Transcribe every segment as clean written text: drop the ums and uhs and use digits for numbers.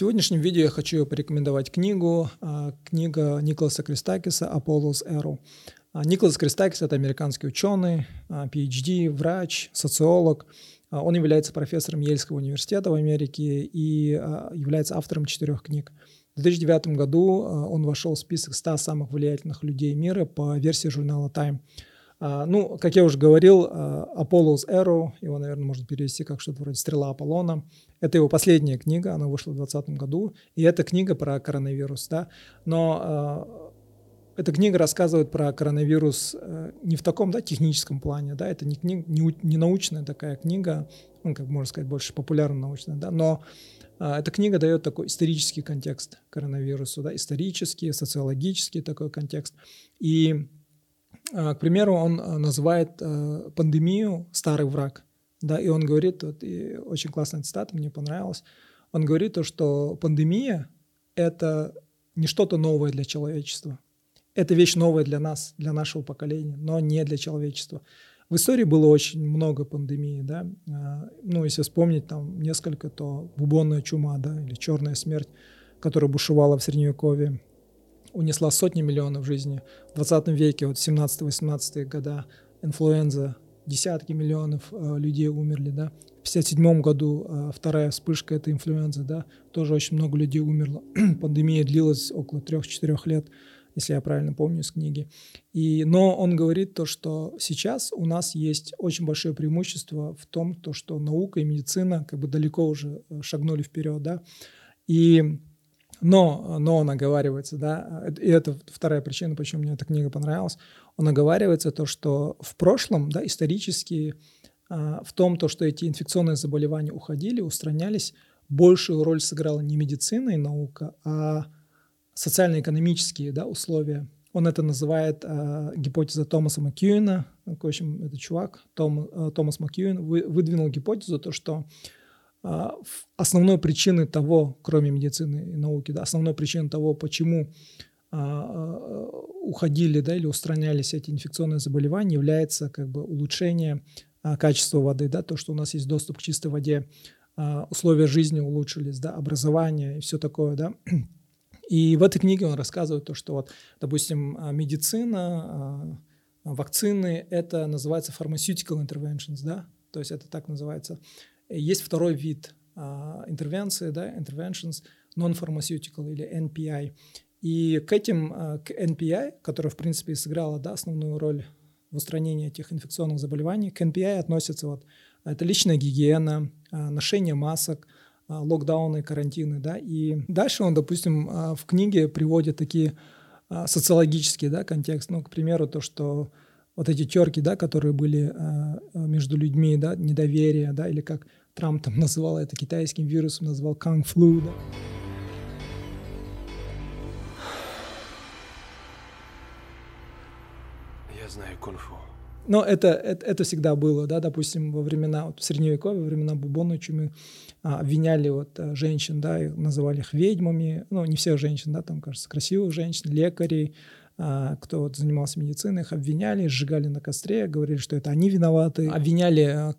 сегодняшнем видео я хочу порекомендовать книгу. Книга Николаса Кристакиса «Apollo's Arrow». Николас Кристакис – это американский ученый, PhD, врач, социолог. Он является профессором Йельского университета в Америке и является автором 4 книг. В 2009 году он вошел в список 100 самых влиятельных людей мира по версии журнала Time. Ну, как я уже говорил, Apollo's Arrow, его, наверное, можно перевести как что-то вроде «Стрела Аполлона». Это его последняя книга, она вышла в 2020 году, и это книга про коронавирус, да. Но эта книга рассказывает про коронавирус не в таком, да, техническом плане, да, это не книга, не научная такая книга, ну, как можно сказать, больше популярно-научная, да, но эта книга дает такой исторический контекст коронавирусу, да, исторический, социологический такой контекст. И, к примеру, он называет пандемию «старый враг», да, и он говорит, вот, и очень классная цитата, мне понравилась, он говорит то, что пандемия – это не что-то новое для человечества, это вещь новая для нас, для нашего поколения, но не для человечества. В истории было очень много пандемий, да, ну, если вспомнить там несколько, то бубонная чума, да, или черная смерть, которая бушевала в Средневековье, унесла сотни миллионов жизней. В 20 веке, вот 17-18 года, инфлюенза, десятки миллионов людей умерли, да. В 1957 году вторая вспышка этой инфлюензы, да, тоже очень много людей умерло. Пандемия длилась около 3-4 лет, если я правильно помню из книги. Но он говорит то, что сейчас у нас есть очень большое преимущество в том, то, что наука и медицина как бы далеко уже шагнули вперед, да. Но он оговаривается, да, и это вторая причина, почему мне эта книга понравилась. Он оговаривается то, что в прошлом, да, исторически в том, то, что эти инфекционные заболевания уходили, устранялись, большую роль сыграла не медицина и наука, а социально-экономические, да, условия. Он это называет гипотеза Томаса Макьюина. В общем, этот чувак, Томас Макьюин, выдвинул гипотезу, то, что основной причиной того, кроме медицины и науки, да, основной причиной того, почему уходили, да, или устранялись эти инфекционные заболевания, является как бы улучшение качества воды, да, то, что у нас есть доступ к чистой воде, условия жизни улучшились, да, образование и все такое, да. И в этой книге он рассказывает то, что, вот, допустим, медицина, вакцины, это называется pharmaceutical interventions, да, то есть это так называется. Есть второй вид интервенции, да, interventions, non-pharmaceutical или NPI. И к NPI, которая, в принципе, сыграла, да, основную роль в устранении этих инфекционных заболеваний, к NPI относятся вот это личная гигиена, ношение масок, локдауны, карантины, да, и дальше он, допустим, в книге приводит такие социологические, да, контекст, ну, к примеру, то, что вот эти терки, да, которые были между людьми, да, недоверие, да, или как Трамп там называл это китайским вирусом, назвал канг-флю, да. Я знаю кунг-фу. Но это всегда было, да, допустим, во времена, вот в Средневековье, во времена бубонной чумы обвиняли вот женщин, да, и называли их ведьмами, ну, не всех женщин, да, там, кажется, красивых женщин, лекарей, кто вот занимался медициной, их обвиняли, сжигали на костре, говорили, что это они виноваты, обвиняли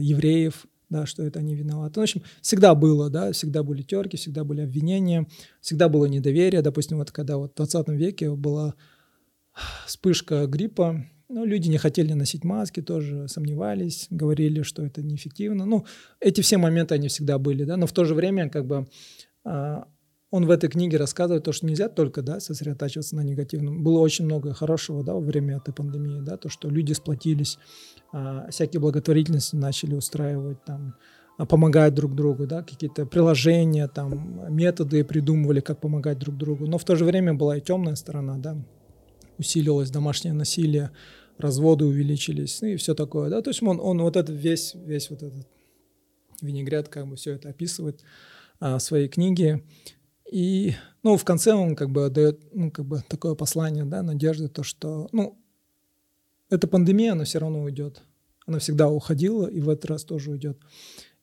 евреев, да, что это они виноваты. В общем, всегда было, да, всегда были терки, всегда были обвинения, всегда было недоверие, допустим, вот когда вот в 20 веке была вспышка гриппа, ну, люди не хотели носить маски, тоже сомневались, говорили, что это неэффективно. Ну, эти все моменты, они всегда были, да, но в то же время, как бы, он в этой книге рассказывает то, что нельзя только, да, сосредотачиваться на негативном. Было очень много хорошего, да, во время этой пандемии, да, то, что люди сплотились, всякие благотворительности начали устраивать, там, помогать друг другу, да, какие-то приложения, там, методы придумывали, как помогать друг другу. Но в то же время была и темная сторона, да, усилилось домашнее насилие, разводы увеличились, ну и все такое, да, то есть он вот этот весь вот этот винегрет, как бы, все это описывает в своей книге, и, ну, в конце он, как бы, дает, ну, как бы, такое послание, да, надежды, то, что, ну, эта пандемия, она все равно уйдет, она всегда уходила и в этот раз тоже уйдет,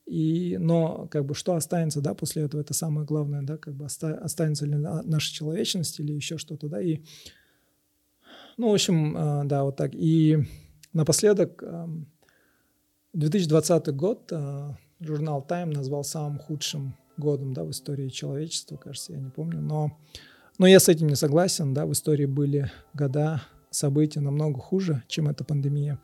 но, как бы, что останется, да, после этого, это самое главное, да, как бы, останется ли наша человечность или еще что-то, да, и, ну, в общем, да, вот так. И напоследок, 2020 год журнал Time назвал самым худшим годом, да, в истории человечества, кажется, я не помню, но я с этим не согласен, да, в истории были года, события намного хуже, чем эта пандемия.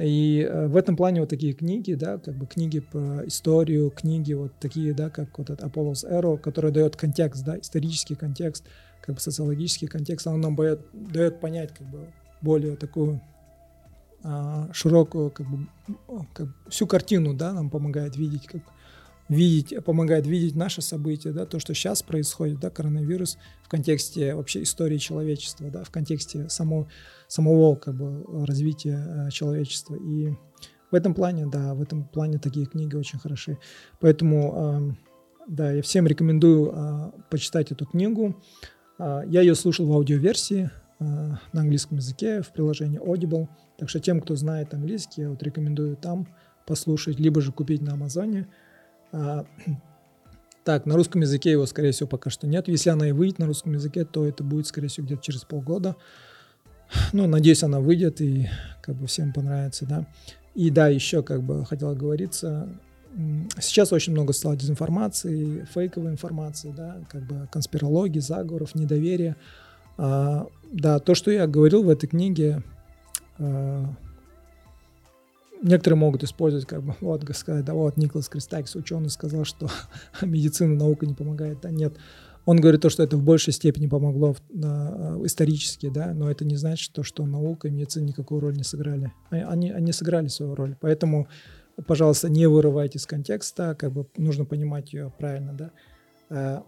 И в этом плане вот такие книги, да, как бы книги про историю, книги вот такие, да, как вот этот Apollo's Arrow, который дает контекст, да, исторический контекст, как бы социологический контекст, он нам дает понять, как бы, более такую широкую, как бы всю картину, да, нам помогает видеть, как бы, помогает видеть наши события, да, то, что сейчас происходит, да, коронавирус в контексте вообще истории человечества, да, в контексте самого как бы развития человечества. И в этом плане, да, такие книги очень хороши. Поэтому, да, я всем рекомендую почитать эту книгу. Я ее слушал в аудиоверсии на английском языке в приложении Audible. Так что тем, кто знает английский, я вот рекомендую там послушать, либо же купить на Амазоне. Так, на русском языке его, скорее всего, пока что нет. Если она и выйдет на русском языке, то это будет, скорее всего, где-то через полгода. Ну, надеюсь, она выйдет и как бы всем понравится, да. И да, еще как бы хотел оговориться, сейчас очень много стало дезинформации, фейковой информации, да, как бы конспирологии, заговоров, недоверия. Да, то, что я говорил в этой книге, некоторые могут использовать, как бы, вот, сказать, да, вот, Николас Кристакис, ученый, сказал, что медицина, наука не помогает. Да, нет. Он говорит то, что это в большей степени помогло исторически, да, но это не значит, что наука и медицина никакую роль не сыграли. Они сыграли свою роль. Поэтому, пожалуйста, не вырывайте из контекста, как бы нужно понимать ее правильно, да.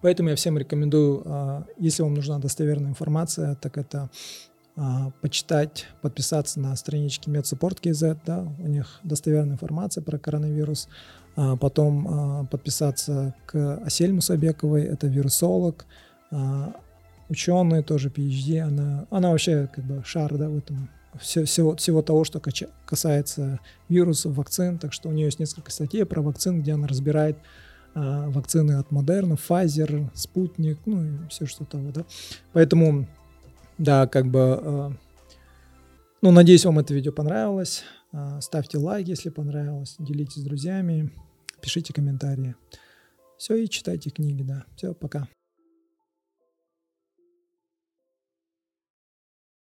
Поэтому я всем рекомендую, если вам нужна достоверная информация, так это почитать, подписаться на страничке MedSupport.kz, да, у них достоверная информация про коронавирус, потом подписаться к Асельме Сабековой, это вирусолог, ученый, тоже PhD, она вообще как бы шар, да, в этом, всего того, что касается вирусов, вакцин, так что у нее есть несколько статей про вакцин, где она разбирает вакцины от Moderna, Pfizer, спутник, ну и все что того, да, поэтому да, как бы, ну, надеюсь, вам это видео понравилось. Ставьте лайк, если понравилось. Делитесь с друзьями, пишите комментарии. Все, и читайте книги, да. Все, пока.